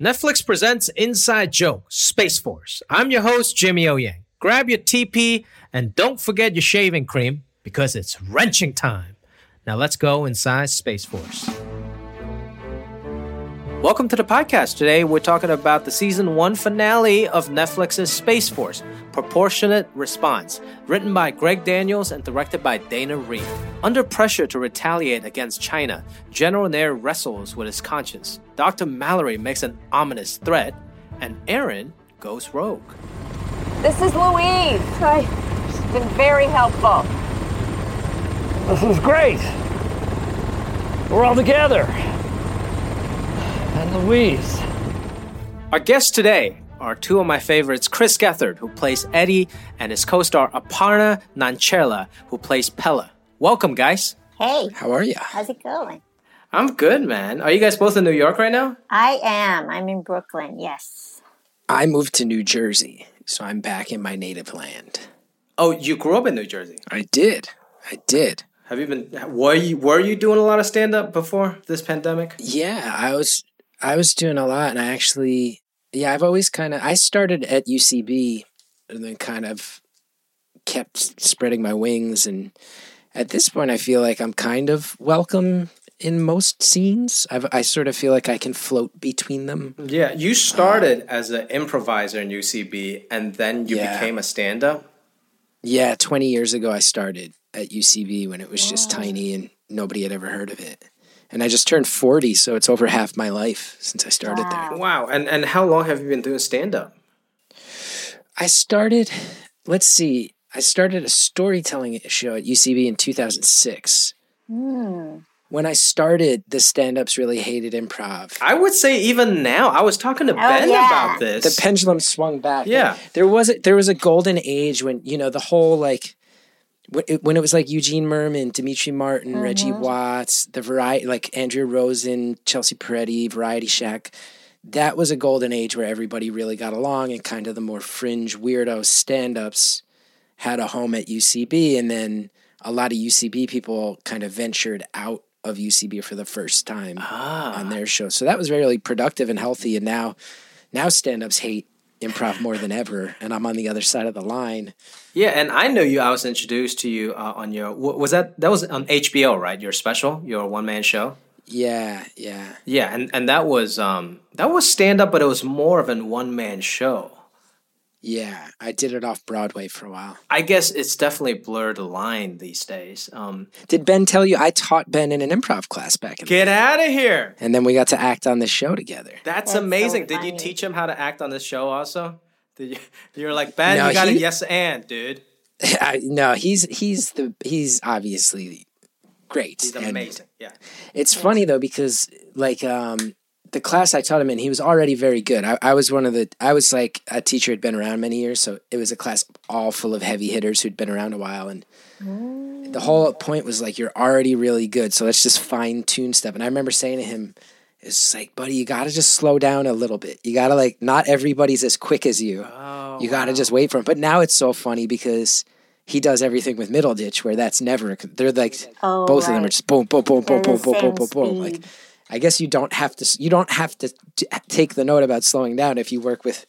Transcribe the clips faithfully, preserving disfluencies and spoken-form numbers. Netflix presents Inside Joke, Space Force. I'm your host, Jimmy O. Yang. Grab your teepee and don't forget your shaving cream because it's wrenching time. Now let's go inside Space Force. Welcome to the podcast. Today we're talking about the season one finale of Netflix's Space Force, Proportionate Response, written by Greg Daniels and directed by Dana Reed. Under pressure to retaliate against China, General Nair wrestles with his conscience. Doctor Mallory makes an ominous threat, and Aaron goes rogue. This is Louise. Hi. She's been very helpful. This is great. We're all together. And Louise. Our guests today are two of my favorites, Chris Gethard, who plays Eddie, and his co-star Aparna Nancherla, who plays Pella. Welcome, guys. Hey. How are you? How's it going? I'm good, man. Are you guys both in New York right now? I am. I'm in Brooklyn, yes. I moved to New Jersey, so I'm back in my native land. Oh, you grew up in New Jersey? I did. I did. Have you been, were you, were you doing a lot of stand-up before this pandemic? Yeah, I was... I was doing a lot, and I actually, yeah, I've always kind of, I started at U C B and then kind of kept spreading my wings. And at this point, I feel like I'm kind of welcome in most scenes. I've, I sort of feel like I can float between them. Yeah, you started uh, as an improviser in U C B, and then you yeah. became a stand-up? Yeah, twenty years ago, I started at U C B when it was wow. just tiny and nobody had ever heard of it. And I just turned forty, so it's over half my life since I started wow. there. Wow. And and how long have you been doing stand-up? I started, let's see, I started a storytelling show at U C B in two thousand six. Mm. When I started, the stand-ups really hated improv. I would say even now. I was talking to oh, Ben yeah. about this. The pendulum swung back. Yeah. There was a, there was a golden age when, you know, the whole, like, when it was like Eugene Merman, Dimitri Martin, mm-hmm. Reggie Watts, the Variety, like Andrew Rosen, Chelsea Peretti, Variety Shack, that was a golden age where everybody really got along and kind of the more fringe weirdo stand-ups had a home at U C B. And then a lot of U C B people kind of ventured out of U C B for the first time ah. on their show. So that was really productive and healthy. And now, now stand-ups hate improv more than ever, and I'm on the other side of the line. Yeah, and I know you. I was introduced to you uh, on your was that that was on H B O, right? Your special, your one man show. Yeah, yeah, yeah, and and that was um that was stand up, but it was more of a one man show. Yeah, I did it off Broadway for a while. I guess it's definitely blurred a line these days. Um, did Ben tell you I taught Ben in an improv class back in the day? Get out of here! And then we got to act on this show together. That's, That's amazing. So did you teach him how to act on this show also? Did you? You were like, Ben, no, you got he, a yes and, dude. I, no, he's he's the he's obviously great. He's amazing. And yeah. It's yes. funny though because like. Um, The class I taught him in, he was already very good. I, I was one of the, I was like a teacher had been around many years, so it was a class all full of heavy hitters who'd been around a while. And mm. the whole point was like, you're already really good, so let's just fine tune stuff. And I remember saying to him, it's like, buddy, you got to just slow down a little bit. You got to like, not everybody's as quick as you. Oh, you got to wow. just wait for him. But now it's so funny because he does everything with Middle Ditch where that's never, they're like, oh, both right. of them are just boom, boom, boom, boom, boom, boom, boom, boom, boom, like. I guess you don't have to you don't have to t- take the note about slowing down if you work with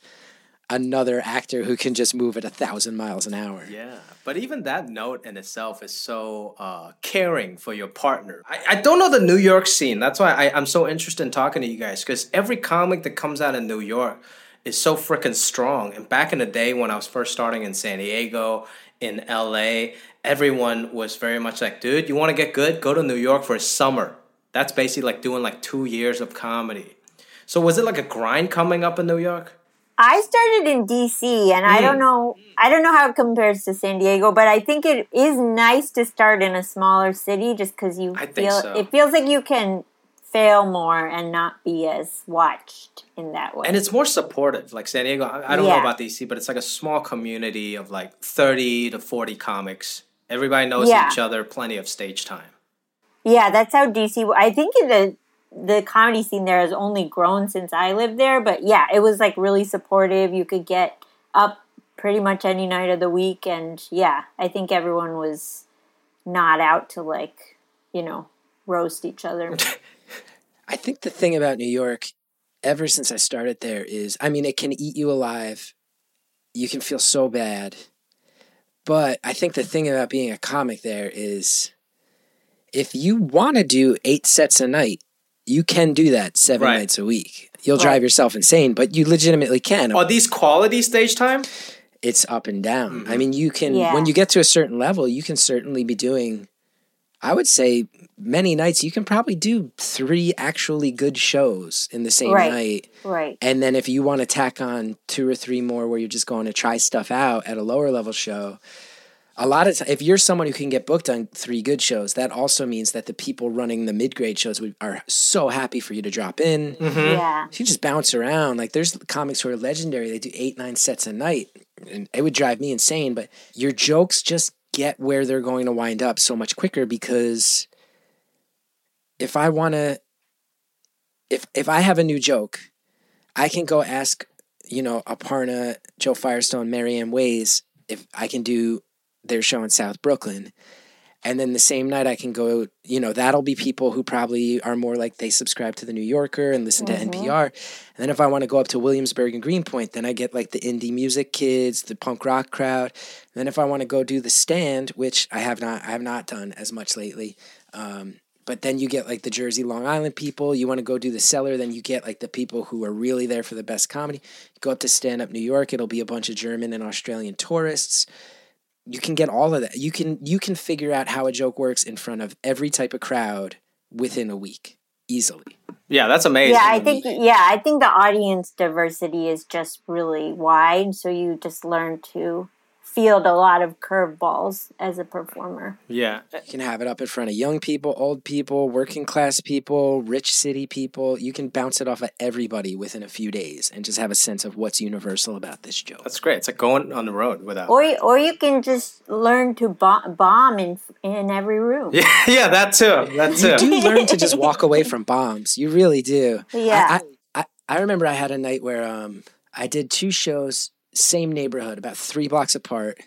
another actor who can just move at a thousand miles an hour. Yeah, but even that note in itself is so uh, caring for your partner. I, I don't know the New York scene. That's why I, I'm so interested in talking to you guys because every comic that comes out in New York is so freaking strong. And back in the day when I was first starting in San Diego, in L A, everyone was very much like, dude, you want to get good? Go to New York for a summer. That's basically like doing like two years of comedy. So was it like a grind coming up in New York? I started in D C and mm. I don't know I don't know how it compares to San Diego, but I think it is nice to start in a smaller city just because you I feel so. It feels like you can fail more and not be as watched in that way. And it's more supportive. Like San Diego, I, I don't yeah. know about D C, but it's like a small community of like thirty to forty comics. Everybody knows yeah. each other, plenty of stage time. Yeah, that's how D C. I think the the comedy scene there has only grown since I lived there, but yeah, it was like really supportive. You could get up pretty much any night of the week, and yeah, I think everyone was not out to like, you know, roast each other. I think the thing about New York ever since I started there is, I mean, it can eat you alive. You can feel so bad. But I think the thing about being a comic there is if you want to do eight sets a night, you can do that seven right. nights a week. You'll drive right. yourself insane, but you legitimately can. Are these quality stage time? It's up and down. Mm-hmm. I mean, you can, yeah. when you get to a certain level, you can certainly be doing, I would say many nights, you can probably do three actually good shows in the same right. night. Right. And then if you want to tack on two or three more where you're just going to try stuff out at a lower level show, a lot of times, if you're someone who can get booked on three good shows, that also means that the people running the mid-grade shows would, are so happy for you to drop in. Mm-hmm. Yeah. So you just bounce around. Like there's comics who are legendary. They do eight, nine sets a night. And it would drive me insane, but your jokes just get where they're going to wind up so much quicker because if I want to, if if I have a new joke, I can go ask, you know, Aparna, Joe Firestone, Marianne Ways if I can do their show in South Brooklyn. And then the same night I can go, you know, that'll be people who probably are more like they subscribe to The New Yorker and listen mm-hmm. to N P R. And then if I want to go up to Williamsburg and Greenpoint, then I get like the indie music kids, the punk rock crowd. And then if I want to go do The Stand, which I have not, I have not done as much lately. Um, but then you get like the Jersey, Long Island people. You want to go do The Cellar, then you get like the people who are really there for the best comedy. You go up to Stand Up New York, it'll be a bunch of German and Australian tourists. You can get all of that. You can you can figure out how a joke works in front of every type of crowd within a week easily. Yeah, that's amazing. Yeah, I think yeah, I think the audience diversity is just really wide, so you just learn to field a lot of curveballs as a performer. Yeah. You can have it up in front of young people, old people, working class people, rich city people. You can bounce it off of everybody within a few days and just have a sense of what's universal about this joke. That's great. It's like going on the road without... Or or you can just learn to bomb, bomb in in every room. Yeah, yeah, that too. That too. You do learn to just walk away from bombs. You really do. Yeah. I, I, I remember I had a night where um I did two shows... Same neighborhood, about three blocks apart.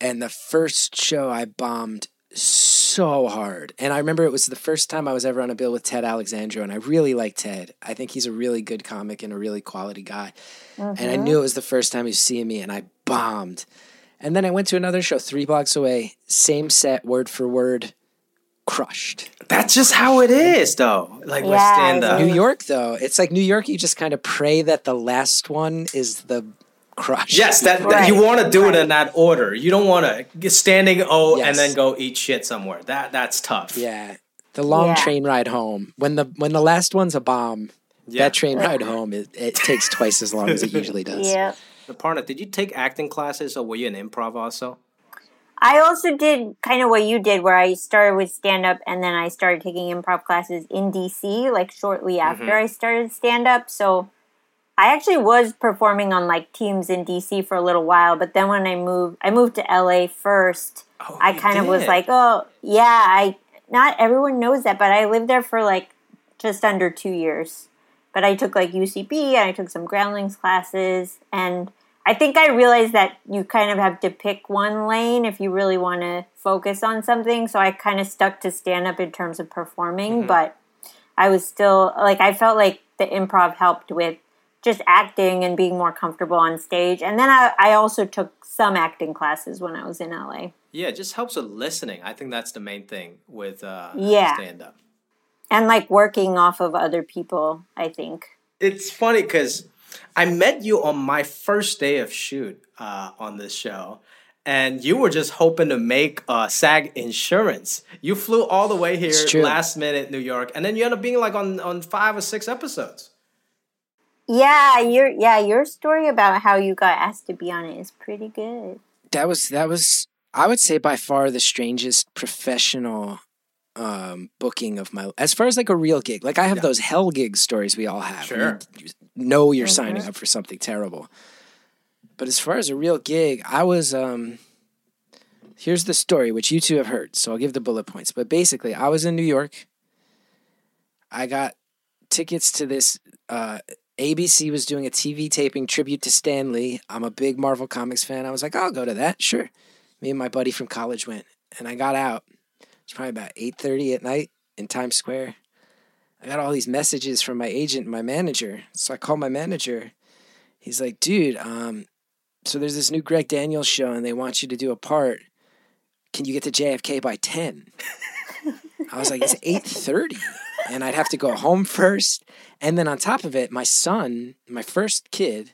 And the first show I bombed so hard. And I remember it was the first time I was ever on a bill with Ted Alexandro. And I really like Ted. I think he's a really good comic and a really quality guy. Mm-hmm. And I knew it was the first time he was seeing me and I bombed. And then I went to another show three blocks away. Same set, word for word. Crushed. That's just how it is, though. Like yeah, with stand-up. New York, though, it's like New York. You just kind of pray that the last one is the crush. Yes, that, that right. you want to do right. it in that order. You don't want to get standing O yes. and then go eat shit somewhere. That that's tough. Yeah, the long yeah. train ride home when the when the last one's a bomb. Yeah. That train ride home it, it takes twice as long as it usually does. Yeah. Aparna, did you take acting classes or were you in improv also? I also did kind of what you did where I started with stand-up and then I started taking improv classes in D C like shortly after mm-hmm. I started stand-up. So I actually was performing on like teams in D C for a little while. But then when I moved, I moved to L A first. Oh, I kind of was like, oh, yeah, I not everyone knows that, but I lived there for like just under two years. But I took like U C B and I took some Groundlings classes and I think I realized that you kind of have to pick one lane if you really want to focus on something. So I kind of stuck to stand-up in terms of performing. Mm-hmm. But I was still, like, I felt like the improv helped with just acting and being more comfortable on stage. And then I, I also took some acting classes when I was in L A. Yeah, it just helps with listening. I think that's the main thing with uh, yeah. stand-up. And, like, working off of other people, I think. It's funny because... I met you on my first day of shoot uh, on this show, and you were just hoping to make uh, SAG insurance. You flew all the way here last minute, New York, and then you end up being like on, on five or six episodes. Yeah, your yeah your story about how you got asked to be on it is pretty good. That was that was I would say by far the strangest professional um, booking of my as far as like a real gig. Like I have yeah. those hell gig stories we all have. Sure. You, you, know you're okay. signing up for something terrible. But as far as a real gig, I was, um, here's the story, which you two have heard, so I'll give the bullet points. But basically, I was in New York. I got tickets to this, uh, A B C was doing a T V taping tribute to Stan Lee. I'm a big Marvel Comics fan. I was like, I'll go to that, sure. Me and my buddy from college went. And I got out. It's probably about eight thirty at night in Times Square. I got all these messages from my agent and my manager. So I called my manager. He's like, dude, um, so there's this new Greg Daniels show and they want you to do a part. Can you get to J F K by ten? I was like, it's eight thirty and I'd have to go home first. And then on top of it, my son, my first kid,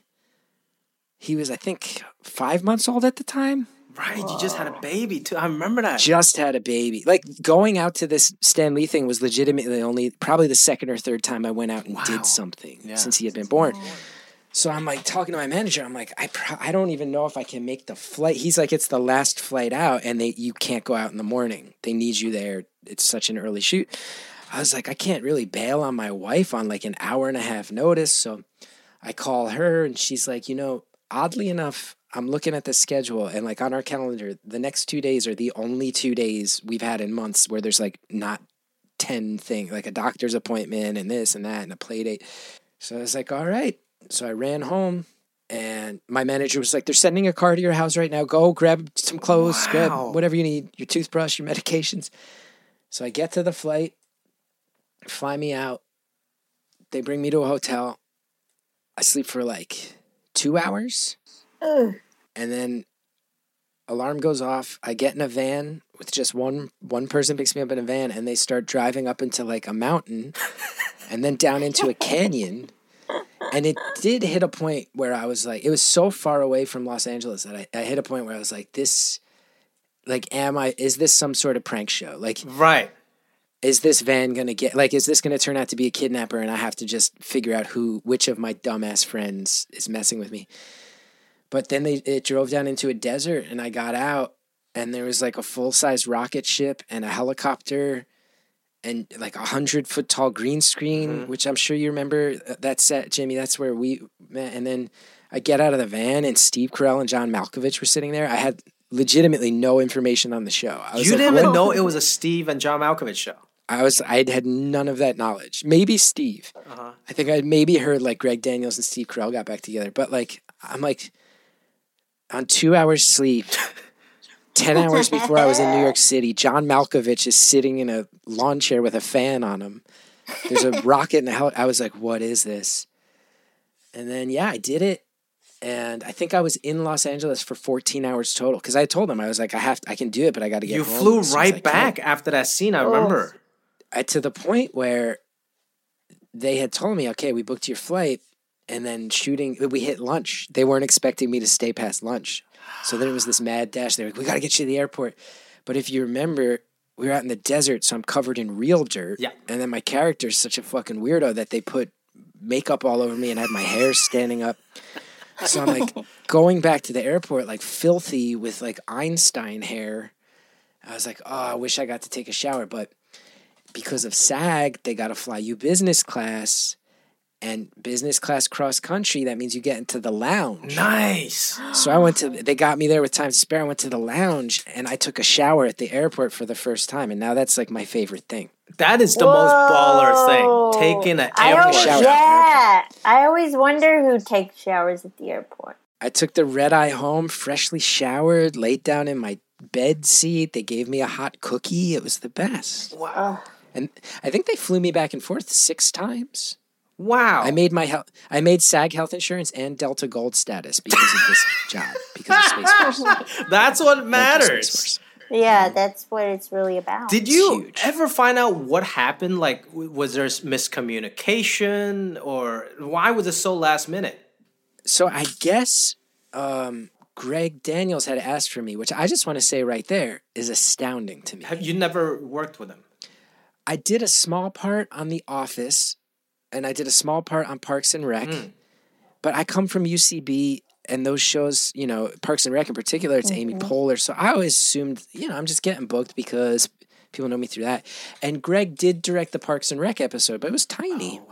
he was, I think, five months old at the time. Right, Whoa. You just had a baby, too. I remember that. Just had a baby. Like, going out to this Stan Lee thing was legitimately only probably the second or third time I went out and wow. did something yeah. since he had been born. So I'm, like, talking to my manager. I'm like, I pro- I don't even know if I can make the flight. He's like, it's the last flight out, and they you can't go out in the morning. They need you there. It's such an early shoot. I was like, I can't really bail on my wife on, like, an hour and a half notice. So I call her, and she's like, you know, oddly enough, I'm looking at the schedule and like on our calendar, the next two days are the only two days we've had in months where there's like not ten things, like a doctor's appointment and this and that and a play date. So I was like, all right. So I ran home and my manager was like, they're sending a car to your house right now. Go grab some clothes, wow. grab whatever you need, your toothbrush, your medications. So I get to the flight, fly me out. They bring me to a hotel. I sleep for like two hours. Ugh. And then alarm goes off. I get in a van with just one one person picks me up in a van, and they start driving up into like a mountain and then down into a canyon. And it did hit a point where I was like, it was so far away from Los Angeles that I, I hit a point where I was like, this, like, am I, is this some sort of prank show? Like, right. Is this van going to get, like, is this going to turn out to be a kidnapper and I have to just figure out who, which of my dumbass friends is messing with me? But then they it drove down into a desert, and I got out, and there was like a full-size rocket ship and a helicopter and like a hundred-foot-tall green screen, mm-hmm. which I'm sure you remember that set, Jimmy. That's where we met. And then I get out of the van, and Steve Carell and John Malkovich were sitting there. I had legitimately no information on the show. I was you like, didn't even know it was a Steve and John Malkovich show. I was I had none of that knowledge. Maybe Steve. Uh-huh. I think I maybe heard like Greg Daniels and Steve Carell got back together. But like I'm like... on two hours sleep, ten hours before I was in New York City, John Malkovich is sitting in a lawn chair with a fan on him. There's a rocket and a hell. I was like, what is this? And then, yeah, I did it. And I think I was in Los Angeles for fourteen hours total. Because I told him, I was like, I have, to, I can do it, but I got to get you home. You flew right back after that scene, I oh. remember. I, to the point where they had told me, okay, we booked your flight. And then shooting, we hit lunch. They weren't expecting me to stay past lunch. So then it was this mad dash. They were like, we got to get you to the airport. But if you remember, we were out in the desert, so I'm covered in real dirt. Yeah. And then my character is such a fucking weirdo that they put makeup all over me and I had my hair standing up. So I'm like going back to the airport like filthy with like Einstein hair. I was like, oh, I wish I got to take a shower. But because of SAG, they got to fly you business class. And business class cross country, that means you get into the lounge. Nice. So I went to, they got me there with time to spare. I went to the lounge and I took a shower at the airport for the first time. And now that's like my favorite thing. That is the Whoa. most baller thing. Taking an I always, shower. Yeah. At the airport. I always wonder who takes showers at the airport. I took the red eye home, freshly showered, laid down in my bed seat. They gave me a hot cookie. It was the best. Wow. And I think they flew me back and forth six times. Wow! I made my health. I made SAG health insurance and Delta Gold status because of this job, because of Space Force. That's what matters. Yeah, that's what it's really about. Did you Huge. ever find out what happened? Like, was there miscommunication, or why was it so last minute? So I guess um, Greg Daniels had asked for me, which I just want to say right there is astounding to me. Have you never worked with him? I did a small part on The Office. And I did a small part on Parks and Rec. Mm. But I come from U C B, and those shows, you know, Parks and Rec in particular, it's mm-hmm. Amy Poehler. So I always assumed, you know, I'm just getting booked because people know me through that. And Greg did direct the Parks and Rec episode, but it was tiny. Oh,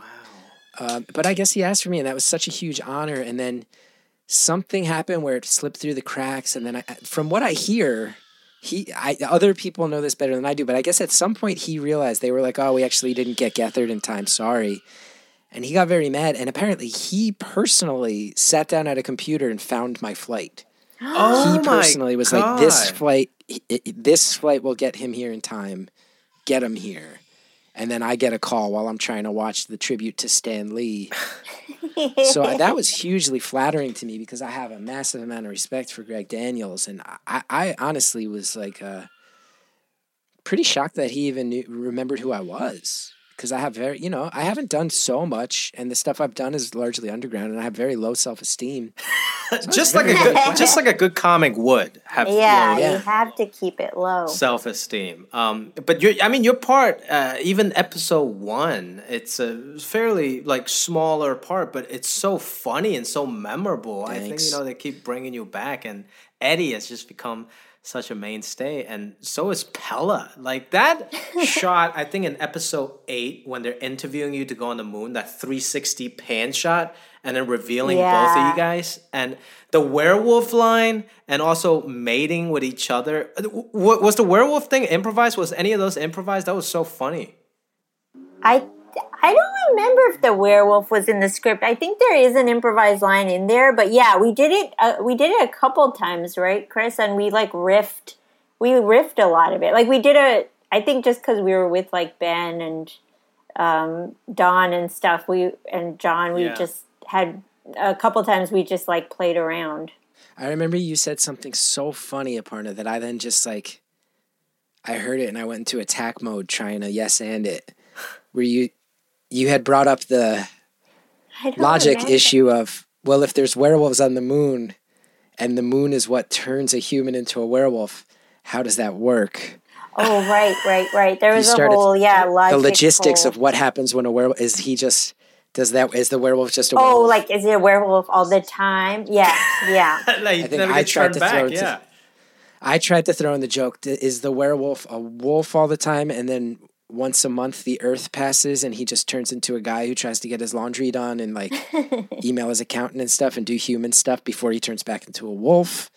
wow. Um, but I guess he asked for me, and that was such a huge honor. And then something happened where it slipped through the cracks. And then I, from what I hear... He, I, other people know this better than I do, but I guess at some point he realized they were like, oh, we actually didn't get Gethard in time. Sorry. And he got very mad. And apparently he personally sat down at a computer and found my flight. Oh, he personally my was God. like, this flight, it, it, this flight will get him here in time. Get him here. And then I get a call while I'm trying to watch the tribute to Stan Lee. So I, that was hugely flattering to me because I have a massive amount of respect for Greg Daniels. And I, I honestly was like uh, pretty shocked that he even knew, remembered who I was. Because I have very, you know, I haven't done so much, and the stuff I've done is largely underground, and I have very low self-esteem. So just like a good, just like a good comic would have. Yeah, yeah. You have to keep it low. Self-esteem, um, but you, I mean, your part, uh, even episode one, it's a fairly like smaller part, but it's so funny and so memorable. Thanks. I think you know they keep bringing you back, and Eddie has just become such a mainstay, and so is Pella. Like that shot, I think in episode eight, when they're interviewing you to go on the moon, that three sixty pan shot, and then revealing yeah. both of you guys, and the werewolf line, and also mating with each other. Was the werewolf thing improvised? Was any of those improvised? That was so funny. I I don't remember if the werewolf was in the script. I think there is an improvised line in there, but yeah, we did it. Uh, we did it a couple times, right, Chris? And we like riffed. We riffed a lot of it. Like we did a. I think just because we were with like Ben and um, Don and stuff. We and John. We yeah. just had a couple times. We just like played around. I remember you said something so funny, Aparna, that I then just like. I heard it and I went into attack mode, trying to yes and it. Were you? You had brought up the logic imagine. issue of, well, if there's werewolves on the moon and the moon is what turns a human into a werewolf, how does that work? Oh, right, right, right. There was a whole, yeah, logic. The logistics whole. of what happens when a werewolf, is he just, does that, is the werewolf just a werewolf? Oh, like, is he a werewolf all the time? Yeah, yeah. like, I think I tried to back, throw yeah. to, I tried to throw in the joke, is the werewolf a wolf all the time and then... once a month the earth passes and he just turns into a guy who tries to get his laundry done and like email his accountant and stuff and do human stuff before he turns back into a wolf.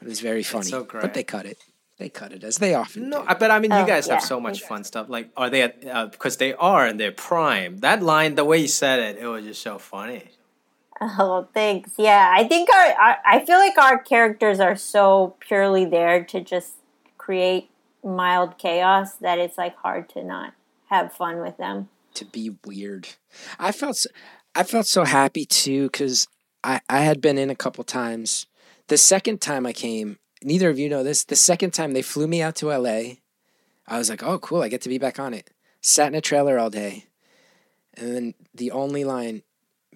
It was very funny. So great. But they cut it. They cut it as they often no, do. No, but I mean, you guys oh, yeah. have so much fun stuff. Like, are they, uh, because they are in their prime. That line, the way you said it, it was just so funny. Oh, thanks. Yeah, I think our, our I feel like our characters are so purely there to just create mild chaos that it's like hard to not have fun with them, to be weird. I felt so, I felt so happy too because I, I had been in a couple times. The second time I came, neither of you know this, the second time they flew me out to L A. I was like, oh cool, I get to be back on it. Sat in a trailer all day, and then the only line,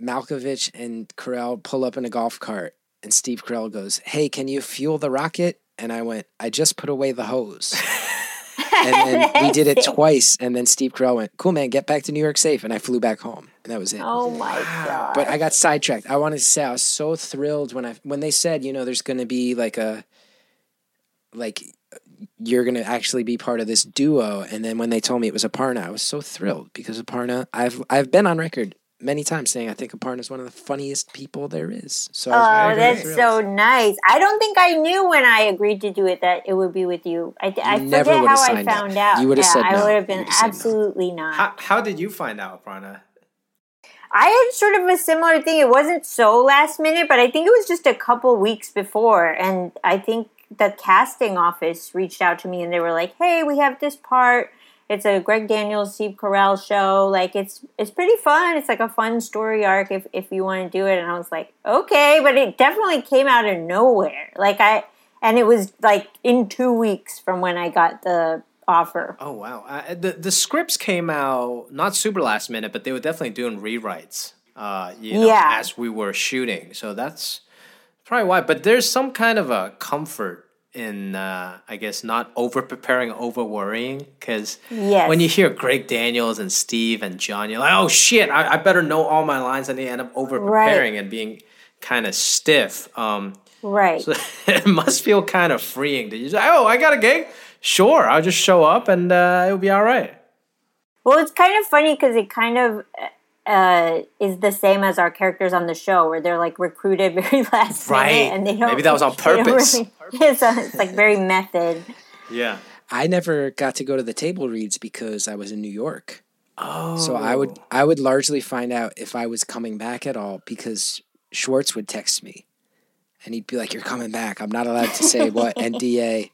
Malkovich and Carell pull up in a golf cart and Steve Carell goes, hey, can you fuel the rocket? And I went, I just put away the hose. And then we did it twice. And then Steve Carell went, cool, man, get back to New York safe. And I flew back home. And that was it. Oh, my God. But I got sidetracked. I wanted to say I was so thrilled when I when they said, you know, there's going to be like a, like you're going to actually be part of this duo. And then when they told me it was Aparna, I was so thrilled because Aparna, I've I've been on record many times saying I think Aparna is one of the funniest people there is. So oh, I was very, that's very so nice. I don't think I knew when I agreed to do it that it would be with you. I, I you forget how I found no. out. You would have yeah, said no. I would have been absolutely no. not. How, how did you find out, Aparna? I had sort of a similar thing. It wasn't so last minute, but I think it was just a couple weeks before. And I think the casting office reached out to me and they were like, hey, we have this part. It's a Greg Daniels, Steve Carell show. Like, it's it's pretty fun. It's like a fun story arc if, if you want to do it. And I was like, okay. But it definitely came out of nowhere. Like, I, and it was like in two weeks from when I got the offer. Oh, wow. Uh, the, the scripts came out not super last minute, but they were definitely doing rewrites, uh, you know, yeah. as we were shooting. So that's probably why. But there's some kind of a comfort in, uh, I guess, not over-preparing, over-worrying. Because yes. when you hear Greg Daniels and Steve and John, you're like, oh, shit, I, I better know all my lines. And they end up over-preparing right. and being kind of stiff. Um, right. So it must feel kind of freeing. Did you say, oh, I got a gig? Sure, I'll just show up and uh, it'll be all right. Well, it's kind of funny because it kind of... Uh, is the same as our characters on the show where they're like recruited very last right. minute and they don't. Maybe that was on purpose. Really, purpose. It's, a, it's like very method. Yeah. I never got to go to the table reads because I was in New York. Oh. So I would I would largely find out if I was coming back at all because Schwartz would text me and he'd be like, you're coming back. I'm not allowed to say what N D A.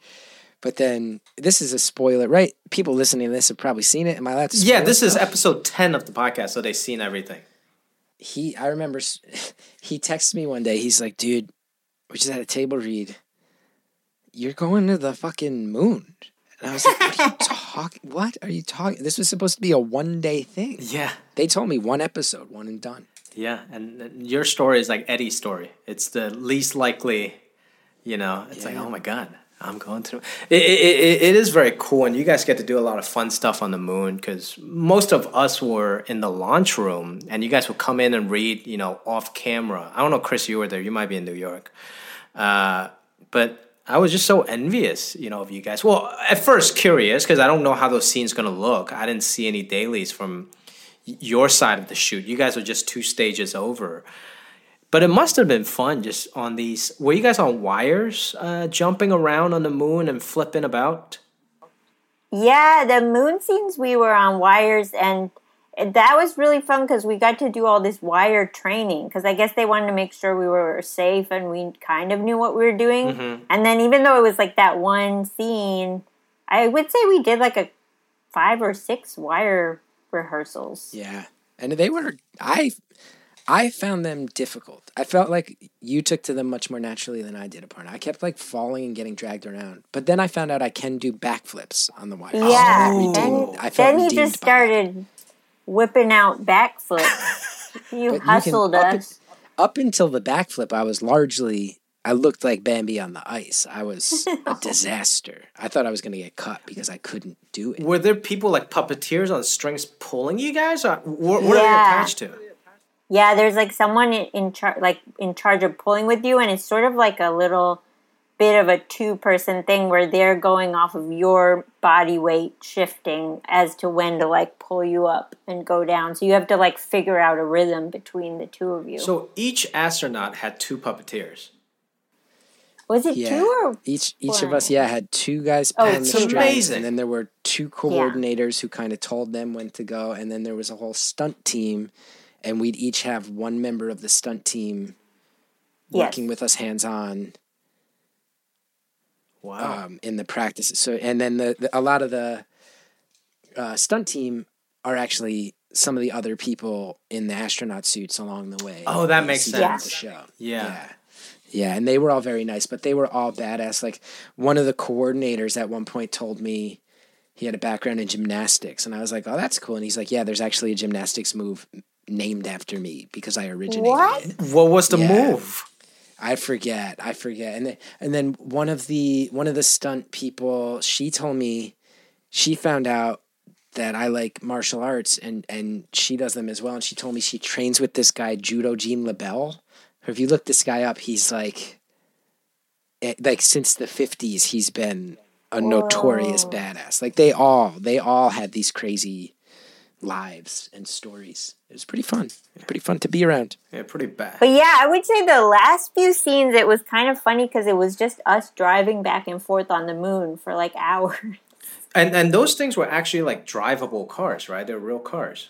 But then this is a spoiler, right? People listening to this have probably seen it. Am I allowed to spoil Yeah, this stuff? Is episode ten of the podcast, so they've seen everything. He, I remember he texted me one day. He's like, dude, we just had a table read. You're going to the fucking moon. And I was like, what are you talking? What are you talking? This was supposed to be a one-day thing. Yeah. They told me one episode, one and done. Yeah, and your story is like Eddie's story. It's the least likely, you know. It's yeah. like, oh, my God, I'm going through. It, it, it, it is very cool, and you guys get to do a lot of fun stuff on the moon because most of us were in the launch room, and you guys would come in and read, you know, off camera. I don't know, Chris, you were there. You might be in New York. Uh, but I was just so envious, you know, of you guys. Well, at first curious because I don't know how those scenes going to look. I didn't see any dailies from your side of the shoot. You guys were just two stages over, but it must have been fun. Just on these, were you guys on wires, uh, jumping around on the moon and flipping about? Yeah, the moon scenes we were on wires, and that was really fun because we got to do all this wire training. Because I guess they wanted to make sure we were safe and we kind of knew what we were doing. Mm-hmm. And then even though it was like that one scene, I would say we did like a five or six wire rehearsals. Yeah. And they were, I I found them difficult. I felt like you took to them much more naturally than I did, Aparna. I kept like falling and getting dragged around. But then I found out I can do backflips on the wire. Yeah. So redeemed, I felt then he just started whipping out backflips. You hustled you can, us. Up, up until the backflip, I was largely, I looked like Bambi on the ice. I was a disaster. I thought I was going to get cut because I couldn't do it. Were there people like puppeteers on strings pulling you guys? Or what yeah. were they attached to? Yeah, there's like someone in char- like in charge of pulling with you, and it's sort of like a little bit of a two-person thing where they're going off of your body weight shifting as to when to like pull you up and go down. So you have to like figure out a rhythm between the two of you. So each astronaut had two puppeteers. Was it yeah. two or each? Each one? Of us, yeah, had two guys. Oh, it's the amazing! And then there were two coordinators yeah. who kind of told them when to go, and then there was a whole stunt team, and we'd each have one member of the stunt team yes. working with us hands on. Wow! Um, in the practices, so and then the, the a lot of the uh, stunt team are actually some of the other people in the astronaut suits along the way. Oh, that makes sense. Yeah. The show. Yeah. yeah. Yeah, and they were all very nice, but they were all badass. Like, one of the coordinators at one point told me he had a background in gymnastics, and I was like, oh, that's cool. And he's like, yeah, there's actually a gymnastics move named after me because I originated what? it. What was the yeah. move? I forget. I forget. And then, and then one of the one of the stunt people, she told me she found out that I like martial arts, and, and she does them as well. And she told me she trains with this guy, Judo Jean LaBelle. If you look this guy up, he's like, like since the fifties, he's been a Whoa. notorious badass. Like they all, they all had these crazy lives and stories. It was pretty fun. Yeah. Pretty fun to be around. Yeah, pretty bad. But yeah, I would say the last few scenes, it was kind of funny because it was just us driving back and forth on the moon for like hours. And and those things were actually like drivable cars, right? They're real cars.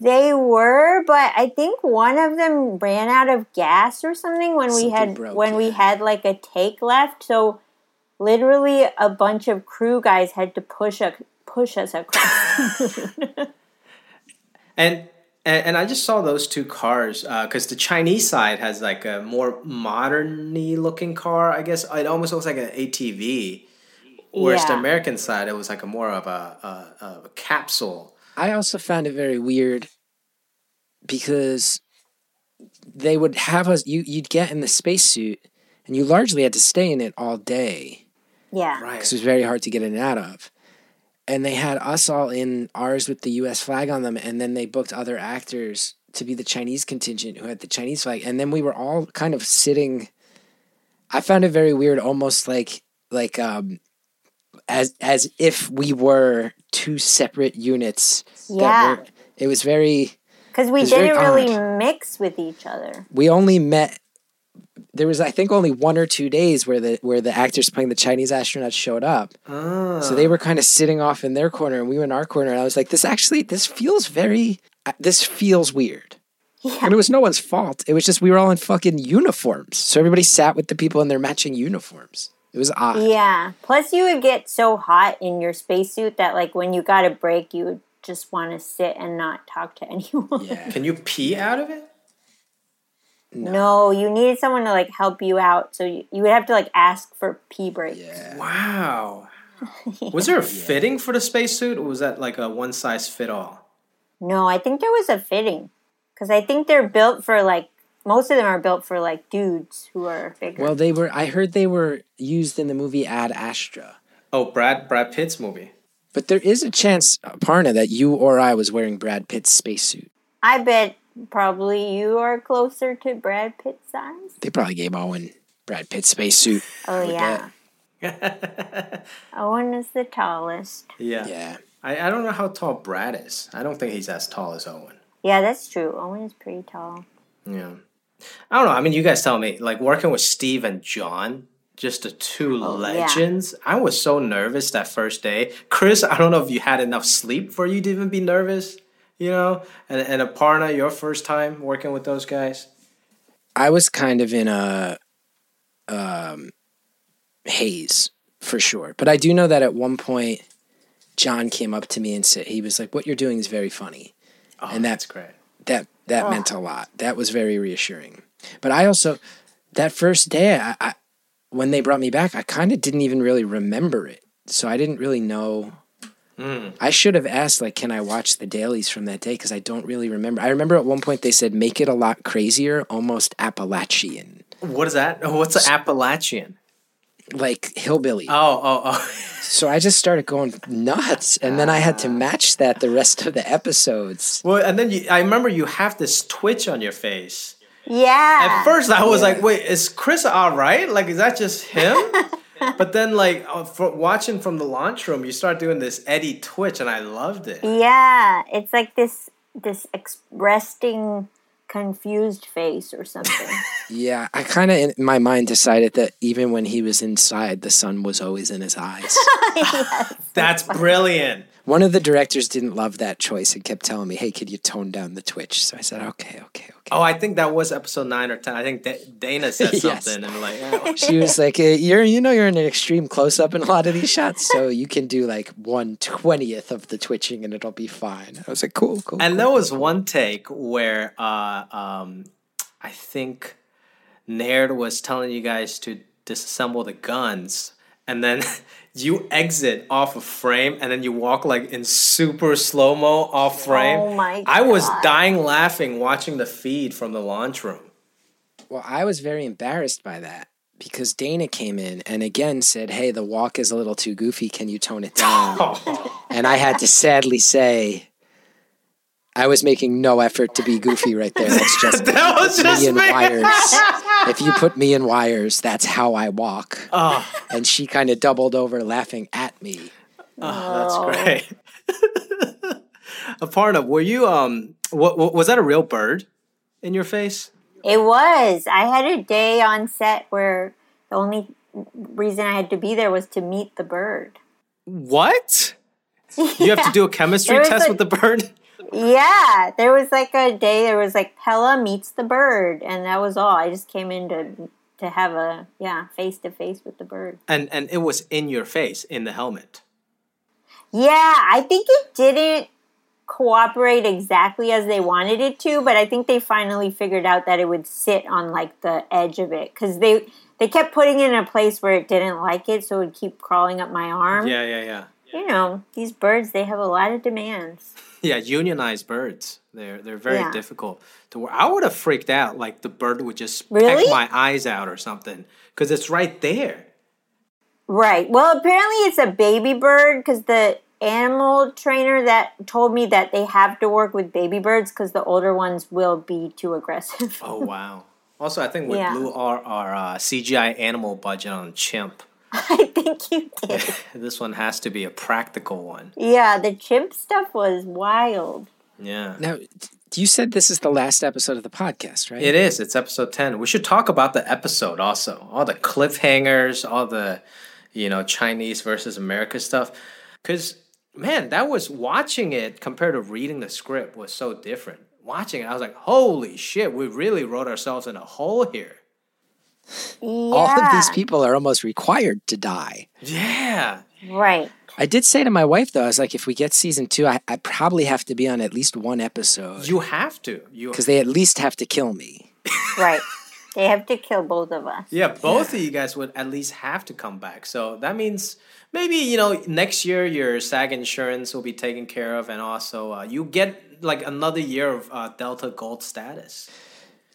They were, but I think one of them ran out of gas or something when something we had broke, when yeah. we had like a take left. So literally a bunch of crew guys had to push a, push us across. and, and and I just saw those two cars because uh, the Chinese side has like a more modern-y looking car. I guess it almost looks like an A T V, whereas yeah. the American side it was like a more of a, a, a capsule. I also found it very weird because they would have us, you, you'd get in the spacesuit and you largely had to stay in it all day. Yeah. Right. Because it was very hard to get in and out of. And they had us all in ours with the U S flag on them, and then they booked other actors to be the Chinese contingent who had the Chinese flag. And then we were all kind of sitting. I found it very weird, almost like, like, um, as as if we were two separate units. That yeah. Were, it was very... Because we didn't really odd. mix with each other. We only met... There was, I think, only one or two days where the where the actors playing the Chinese astronauts showed up. Oh. So they were kind of sitting off in their corner, and we were in our corner, and I was like, this actually, this feels very... This feels weird. Yeah. And it was no one's fault. It was just we were all in fucking uniforms. So everybody sat with the people in their matching uniforms. It was odd. Yeah. Plus, you would get so hot in your spacesuit that, like, when you got a break, you would just want to sit and not talk to anyone. Yeah. Can you pee out of it? No. no, you needed someone to, like, help you out. So you, you would have to, like, ask for pee breaks. Yeah. Wow. Yeah. Was there a fitting for the spacesuit, or was that, like, a one-size-fit-all? No, I think there was a fitting. Because I think they're built for, like, most of them are built for, like, dudes who are bigger. Well, they were, I heard they were used in the movie Ad Astra. Oh, Brad Brad Pitt's movie. But there is a chance, Aparna, that you or I was wearing Brad Pitt's spacesuit. I bet probably you are closer to Brad Pitt's size. They probably gave Owen Brad Pitt's spacesuit. Oh, yeah. Owen is the tallest. Yeah. Yeah. I, I don't know how tall Brad is. I don't think he's as tall as Owen. Yeah, that's true. Owen is pretty tall. Yeah. I don't know. I mean, you guys tell me, like, working with Steve and John, just the two oh, legends. Yeah. I was so nervous that first day. Chris, I don't know if you had enough sleep for you to even be nervous, you know? And, and Aparna, your first time working with those guys? I was kind of in a um, haze, for sure. But I do know that at one point, John came up to me and said, he was like, what you're doing is very funny. Oh, and that, that's great. That That oh. meant a lot. That was very reassuring. But I also, that first day, I, I, when they brought me back, I kind of didn't even really remember it. So I didn't really know. Mm. I should have asked, like, can I watch the dailies from that day? Because I don't really remember. I remember at one point they said, make it a lot crazier, almost Appalachian. What is that? What's an Appalachian? Like hillbilly. Oh, oh, oh. So I just started going nuts, and then I had to match that the rest of the episodes. Well, and then you, I remember you have this twitch on your face. Yeah. At first, I was yeah. like, wait, is Chris all right? Like, is that just him? But then, like, for watching from the launch room, you start doing this Eddie twitch, and I loved it. Yeah. It's like this, this expressing... confused face or something. Yeah, I kind of in my mind decided that even when he was inside, the sun was always in his eyes. Yes, that's brilliant. One of the directors didn't love that choice and kept telling me, hey, could you tone down the twitch? So I said, okay, okay, okay. Oh, I think that was episode nine or ten. I think D- Dana said yes. something. And like, oh. She was like, hey, you're, you know you're in an extreme close-up in a lot of these shots, so you can do like one twentieth of the twitching and it'll be fine. I was like, cool, cool. And cool, there was cool. one take where... Uh, Um, I think Naird was telling you guys to disassemble the guns, and then you exit off of frame, and then you walk like in super slow-mo off frame. Oh my God. I was dying laughing watching the feed from the launch room. Well, I was very embarrassed by that because Dana came in and again said, hey, the walk is a little too goofy. Can you tone it down? Oh. And I had to sadly say... I was making no effort to be goofy right there. That's just, that was just me in wires. If you put me in wires, that's how I walk. Oh. And she kind of doubled over laughing at me. Oh, that's great. Aparna, were you, um, what, what, was that a real bird in your face? It was. I had a day on set where the only reason I had to be there was to meet the bird. What? Yeah. You have to do a chemistry test a- with the bird? Yeah, there was like a day, there was like Pella meets the bird, and that was all. I just came in to to have a, yeah, face-to-face with the bird. And and it was in your face, in the helmet. Yeah, I think it didn't cooperate exactly as they wanted it to, but I think they finally figured out that it would sit on like the edge of it, because they, they kept putting it in a place where it didn't like it, so it would keep crawling up my arm. Yeah, yeah, yeah. You know, these birds, they have a lot of demands. Yeah, unionized birds. They're they're very yeah. difficult to work. I would have freaked out, like the bird would just really? peck my eyes out or something, because it's right there. Right. Well, apparently it's a baby bird, because the animal trainer that told me that they have to work with baby birds because the older ones will be too aggressive. Oh, wow. Also, I think we yeah. blew our, our uh, C G I animal budget on chimp. I think you did. This one has to be a practical one. Yeah, the chimp stuff was wild. Yeah. Now, you said this is the last episode of the podcast, right? It is. It's episode ten. We should talk about the episode also. All the cliffhangers, all the, you know, Chinese versus America stuff. Because, man, that was watching it compared to reading the script was so different. Watching it, I was like, holy shit, we really wrote ourselves in a hole here. Yeah. All of these people are almost required to die. Yeah. Right. I did say to my wife, though, I was like, if we get season two, I, I probably have to be on at least one episode. You have to. Because they at least have to kill me. Right. They have to kill both of us. Yeah, both yeah. of you guys would at least have to come back. So that means maybe, you know, next year your SAG insurance will be taken care of. And also uh, you get like another year of uh, Delta Gold status.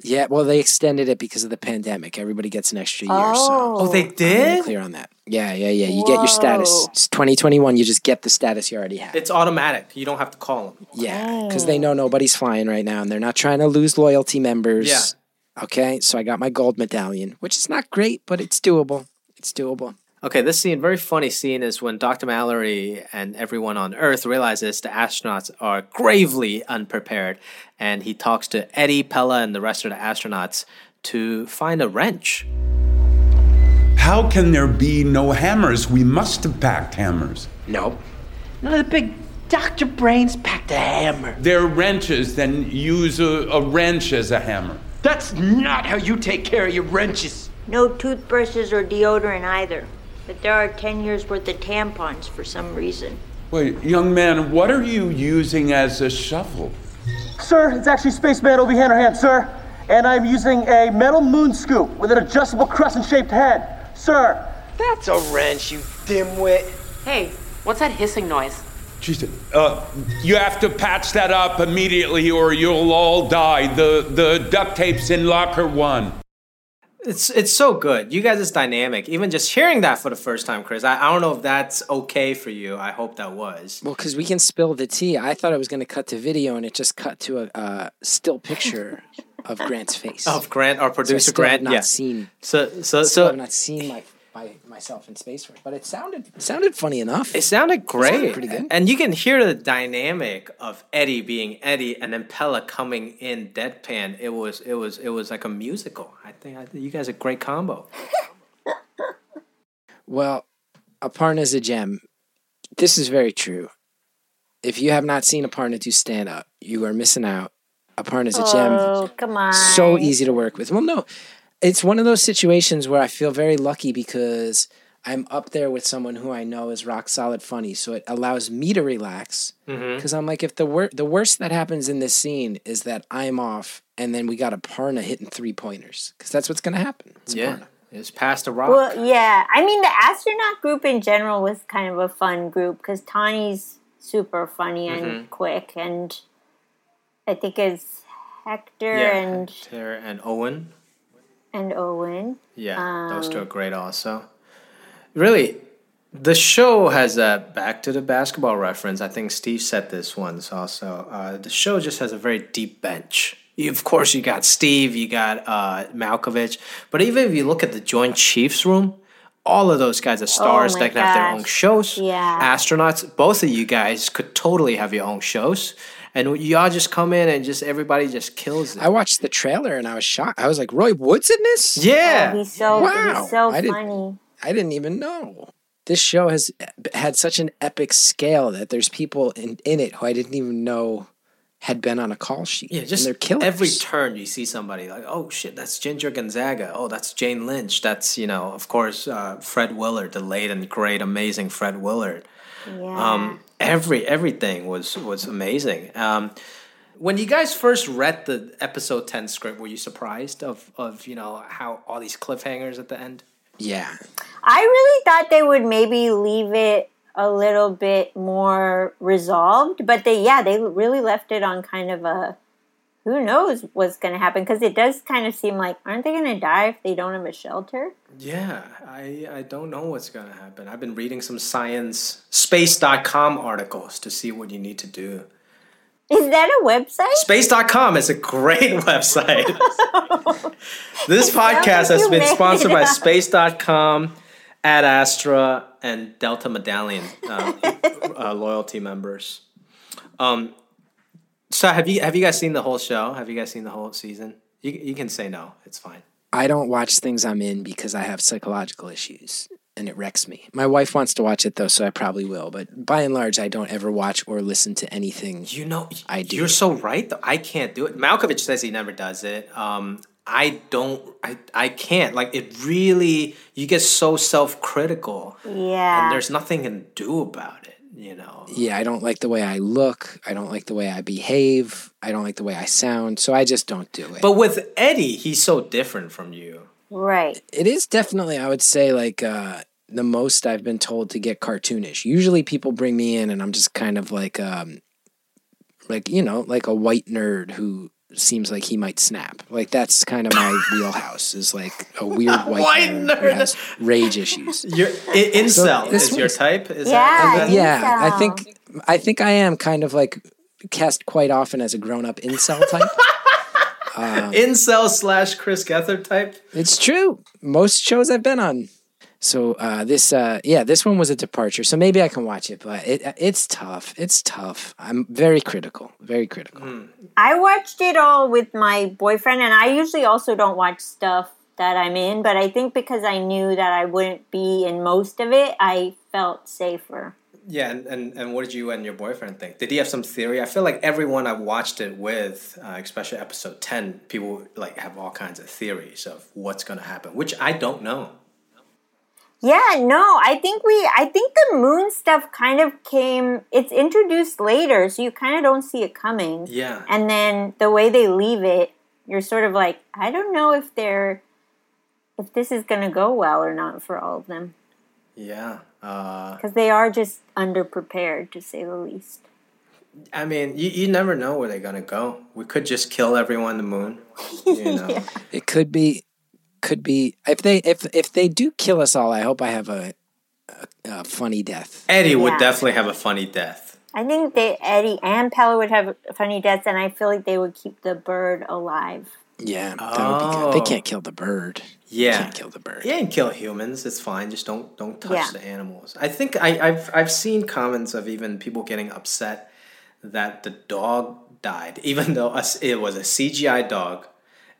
Yeah, well, they extended it because of the pandemic. Everybody gets an extra year. Oh, so. Oh they did? I'm really clear on that. Yeah, yeah, yeah. You Whoa. Get your status. It's twenty twenty-one. You just get the status you already have. It's automatic. You don't have to call them. Yeah, because oh. they know nobody's flying right now, and they're not trying to lose loyalty members. Yeah. Okay, so I got my gold medallion, which is not great, but it's doable. It's doable. Okay, this scene, very funny scene, is when Doctor Mallory and everyone on Earth realizes the astronauts are gravely unprepared, and he talks to Eddie, Pella, and the rest of the astronauts to find a wrench. How can there be no hammers? We must have packed hammers. No. None of the big Doctor Brains packed a hammer. They're wrenches, then use a, a wrench as a hammer. That's not how you take care of your wrenches. No toothbrushes or deodorant either. But there are ten years worth of tampons for some reason. Wait, young man, what are you using as a shovel? Sir, it's actually Spaceman over hand or hand, sir. And I'm using a metal moon scoop with an adjustable crescent-shaped head. Sir. That's a wrench, you dimwit. Hey, what's that hissing noise? Jesus, uh, you have to patch that up immediately or you'll all die. The, the duct tape's in locker one. It's it's so good. You guys' dynamic. Even just hearing that for the first time, Chris, I, I don't know if that's okay for you. I hope that was. Well, because we can spill the tea. I thought I was going to cut to video, and it just cut to a uh, still picture of Grant's face. Of Grant, our producer, so Grant. Not yeah. seen. So so so. so I've not seen my, my myself in Space Force, but it sounded it sounded funny enough. It sounded great. It sounded pretty good. And you can hear the dynamic of Eddie being Eddie, and then Pella coming in deadpan. It was it was it was like a musical. I think, I think you guys are a great combo. Well, Aparna's a gem. This is very true. If you have not seen Aparna do stand up, you are missing out. Aparna's a oh, gem. Oh, come on. So easy to work with. Well, no, it's one of those situations where I feel very lucky because I'm up there with someone who I know is rock solid funny. So it allows me to relax because mm-hmm. I'm like, if the wor- the worst that happens in this scene is that I'm off and then we got Aparna hitting three pointers because that's what's going to happen. It's yeah. Aparna. It's past a rock. Well, yeah. I mean, the astronaut group in general was kind of a fun group because Tani's super funny and mm-hmm. quick. And I think it's Hector yeah, and... Hector and Owen. And Owen. Yeah, um, those two are great also. Really, the show has a back to the basketball reference. I think Steve said this once also. Uh, the show just has a very deep bench. You, of course, you got Steve, you got uh, Malkovich. But even if you look at the Joint Chiefs room, all of those guys are stars oh that can gosh. have their own shows. Yeah. Astronauts, both of you guys could totally have your own shows. And y'all just come in and just everybody just kills it. I watched the trailer and I was shocked. I was like, Roy Wood's in this? Yeah. Oh, he's so, wow. He's so I funny. Didn't, I didn't even know. This show has had such an epic scale that there's people in, in it who I didn't even know had been on a call sheet. Yeah, just and they're killers. Every turn you see somebody like, oh shit, that's Ginger Gonzaga. Oh, that's Jane Lynch. That's, you know, of course, uh, Fred Willard, the late and great, amazing Fred Willard. Yeah. Um, every everything was was amazing. Um, when you guys first read the episode ten script, were you surprised of of you know how all these cliffhangers at the end? Yeah, I really thought they would maybe leave it a little bit more resolved, but they yeah they really left it on kind of a who knows what's going to happen, because it does kind of seem like, aren't they going to die if they don't have a shelter? Yeah, I I don't know what's going to happen. I've been reading some science space dot com articles to see what you need to do. Is that a website? space dot com is a great website. This podcast has been sponsored by space dot com, Ad Astra, and Delta Medallion uh, uh, loyalty members. Um, so have you have you guys seen the whole show? Have you guys seen the whole season? You you can say no. It's fine. I don't watch things I'm in because I have psychological issues, and it wrecks me. My wife wants to watch it, though, so I probably will. But by and large, I don't ever watch or listen to anything you know, I do. You're so right, though. I can't do it. Malkovich says he never does it. Um, I don't, I, I can't. Like, it really, you get so self-critical. Yeah. And there's nothing you can do about it, you know? Yeah, I don't like the way I look. I don't like the way I behave. I don't like the way I sound. So I just don't do it. But with Eddie, he's so different from you. Right. It is definitely, I would say, like, uh, the most I've been told to get cartoonish. Usually people bring me in and I'm just kind of like, um, like, you know, like a white nerd who seems like he might snap. Like, that's kind of my wheelhouse, is like a weird white, white nerd, nerd who has rage issues. Your I- incel so is your type? Is yeah, that, is that yeah. I think I think I am kind of like cast quite often as a grown-up incel type. um, incel slash Chris Gethard type. It's true. Most shows I've been on. So uh, this, uh, yeah, this one was a departure. So maybe I can watch it, but it it's tough. It's tough. I'm very critical, very critical. Mm. I watched it all with my boyfriend, and I usually also don't watch stuff that I'm in, but I think because I knew that I wouldn't be in most of it, I felt safer. Yeah, and, and, and what did you and your boyfriend think? Did he have some theory? I feel like everyone I watched it with, uh, especially episode ten, people like have all kinds of theories of what's going to happen, which I don't know. Yeah, no, I think we, I think the moon stuff kind of came, it's introduced later, so you kind of don't see it coming. Yeah. And then the way they leave it, you're sort of like, I don't know if they're, if this is going to go well or not for all of them. Yeah. Because uh, they are just underprepared, to say the least. I mean, you, you never know where they're going to go. We could just kill everyone on the moon. You know? Yeah. It could be. Could be if they if if they do kill us all. I hope I have a, a, a funny death. Eddie would yeah. definitely have a funny death. I think they Eddie and Pella would have funny deaths, and I feel like they would keep the bird alive. Yeah, that oh. would be good. They can't kill the bird. Yeah, they can't kill the bird. Yeah, and kill humans. It's fine. Just don't don't touch yeah. the animals. I think I, I've I've seen comments of even people getting upset that the dog died, even though it was a C G I dog,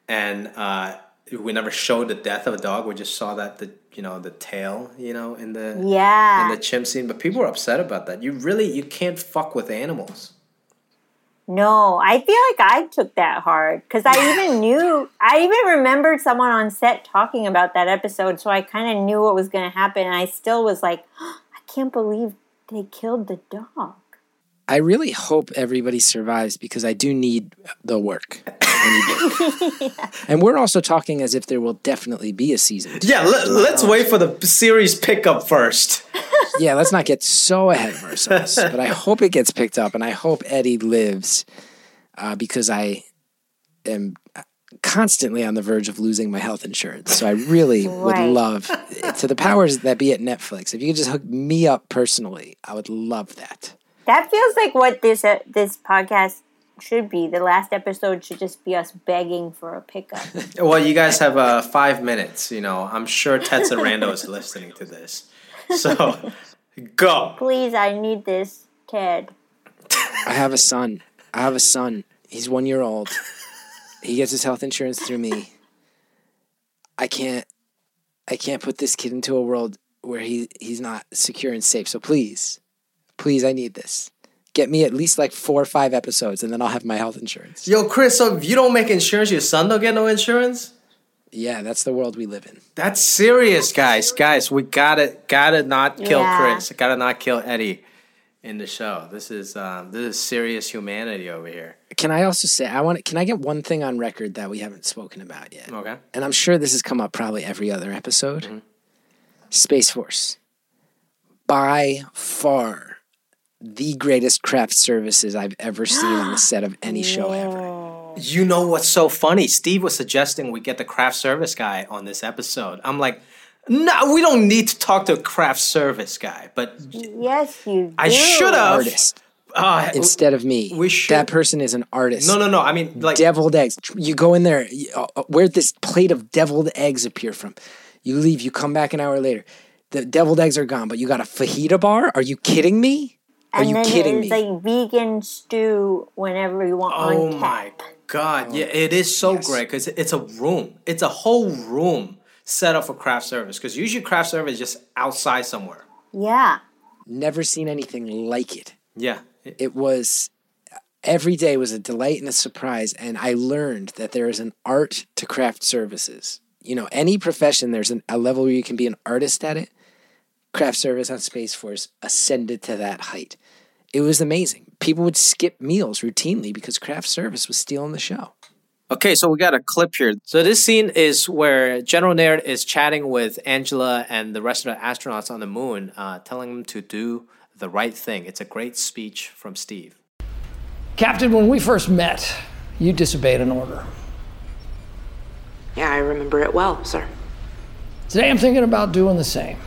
and. Uh, We never showed the death of a dog. We just saw that the you know the tail you know in the yeah. in the chimp scene. But people were upset about that. You really you can't fuck with animals. No, I feel like I took that hard because I even knew I even remembered someone on set talking about that episode. So I kind of knew what was going to happen, and I still was like, oh, I can't believe they killed the dog. I really hope everybody survives because I do need the work. yeah. And we're also talking as if there will definitely be a season. Yeah, let, let's wait for the series pickup first. Yeah, let's not get so ahead of ourselves. But I hope it gets picked up, and I hope Eddie lives uh, because I am constantly on the verge of losing my health insurance. So I really right. would love, to the powers that be at Netflix, if you could just hook me up personally, I would love that. That feels like what this uh, this podcast should be. The last episode should just be us begging for a pickup. Well, you guys have uh, five minutes. You know, I'm sure Ted Sarandos is listening to this. So, go. Please, I need this, Ted. I have a son. I have a son. He's one year old. He gets his health insurance through me. I can't. I can't put this kid into a world where he, he's not secure and safe. So please. Please, I need this. Get me at least like four or five episodes, and then I'll have my health insurance. Yo, Chris, so if you don't make insurance, your son don't get no insurance? Yeah, that's the world we live in. That's serious, guys. Guys, we gotta gotta not kill yeah. Chris. Gotta not kill Eddie in the show. This is um, this is serious humanity over here. Can I also say I want? Can I get one thing on record that we haven't spoken about yet? Okay. And I'm sure this has come up probably every other episode. Mm-hmm. Space Force, by far. The greatest craft services I've ever seen on the set of any show ever. You know what's so funny? Steve was suggesting we get the craft service guy on this episode. I'm like, no, we don't need to talk to a craft service guy. But yes, you do. I should have. Uh, Instead of me, we should. That person is an artist. No, no, no. I mean, like deviled eggs. You go in there. Where'd this plate of deviled eggs appear from? You leave. You come back an hour later. The deviled eggs are gone. But you got a fajita bar? Are you kidding me? Are and you then kidding it's me? Like vegan stew whenever you want. Oh on my God. Yeah, it is so yes. great because it's a room. It's a whole room set up for craft service because usually craft service is just outside somewhere. Yeah. Never seen anything like it. Yeah. It was, Every day was a delight and a surprise, and I learned that there is an art to craft services. You know, any profession, there's an, a level where you can be an artist at it. Craft service on Space Force ascended to that height. It was amazing. People would skip meals routinely because craft service was stealing the show. Okay, so we got a clip here. So this scene is where General Nair is chatting with Angela and the rest of the astronauts on the moon, uh, telling them to do the right thing. It's a great speech from Steve. Captain, when we first met, you disobeyed an order. Yeah, I remember it well, sir. Today I'm thinking about doing the same.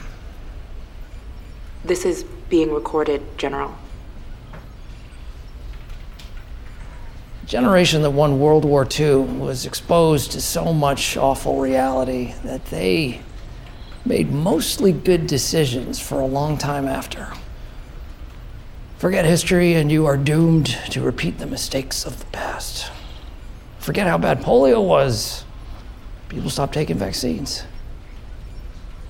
This is being recorded, General. The generation that won World War Two was exposed to so much awful reality that they made mostly good decisions for a long time after. Forget history and you are doomed to repeat the mistakes of the past. Forget how bad polio was. People stop taking vaccines.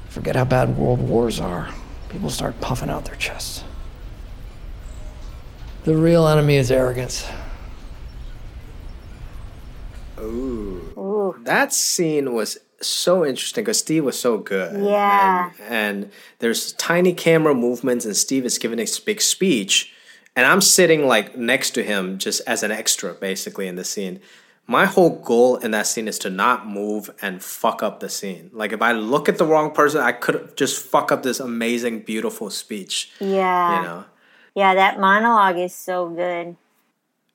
Forget how bad world wars are. People start puffing out their chests. The real enemy is arrogance. Ooh. Ooh. That scene was so interesting because Steve was so good. Yeah. And, and there's tiny camera movements and Steve is giving a big speech. And I'm sitting like next to him just as an extra basically in the scene. My whole goal in that scene is to not move and fuck up the scene. Like if I look at the wrong person, I could just fuck up this amazing, beautiful speech. Yeah. You know? Yeah, that monologue is so good.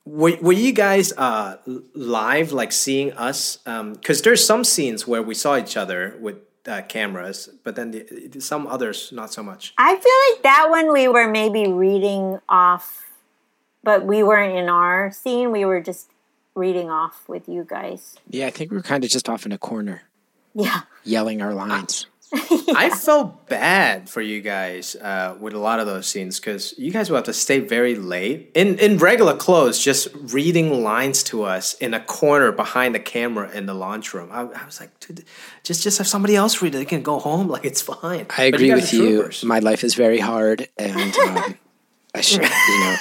Were, were you guys uh, live, like seeing us? Because um, there's some scenes where we saw each other with uh, cameras, but then the, some others, not so much. I feel like that one we were maybe reading off, but we weren't in our scene. We were just reading off with you guys. Yeah, I think we were kind of just off in a corner. Yeah. Yelling our lines. Yeah. I felt bad for you guys uh, with a lot of those scenes because you guys will have to stay very late in in regular clothes, just reading lines to us in a corner behind the camera in the launch room. I, I was like, dude, just just have somebody else read it. They can go home. Like it's fine. I agree you with you. My life is very hard, and um, I should, you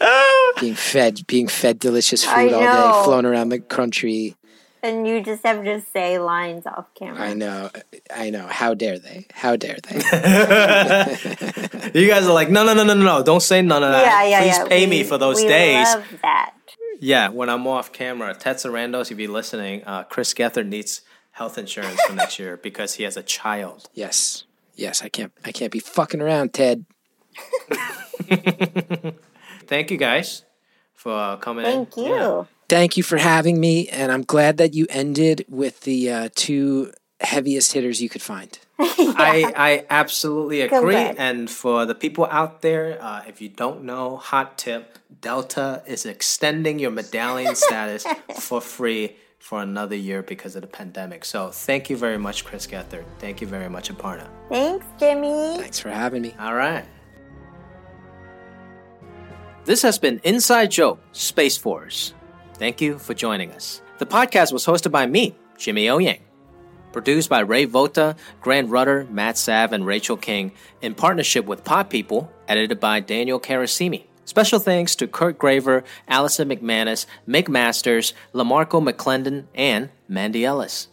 know, being fed being fed delicious food all day, flown around the country. And you just have to say lines off camera. I know. I know. How dare they? How dare they? You guys are like, no, no, no, no, no. Don't say none of that. Yeah, yeah, Please yeah. pay we, me for those we days. I love that. Yeah, when I'm off camera. Ted Sarandos, if you're listening, uh, Chris Gethard needs health insurance for next year because he has a child. Yes. Yes, I can't. I can't be fucking around, Ted. Thank you guys for coming Thank in. Thank you. Yeah. Thank you for having me, and I'm glad that you ended with the uh, two heaviest hitters you could find. Yeah. I, I absolutely agree, and for the people out there, uh, if you don't know, hot tip, Delta is extending your medallion status for free for another year because of the pandemic. So thank you very much, Chris Gethard. Thank you very much, Aparna. Thanks, Jimmy. Thanks for having me. All right. This has been Inside Joke, Space Force. Thank you for joining us. The podcast was hosted by me, Jimmy O. Yang. Produced by Ray Vota, Grant Rutter, Matt Sav, and Rachel King in partnership with Pod People, edited by Daniel Carasimi. Special thanks to Kurt Graver, Allison McManus, Mick Masters, LaMarco McClendon, and Mandy Ellis.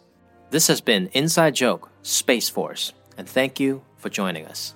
This has been Inside Joke, Space Force, and thank you for joining us.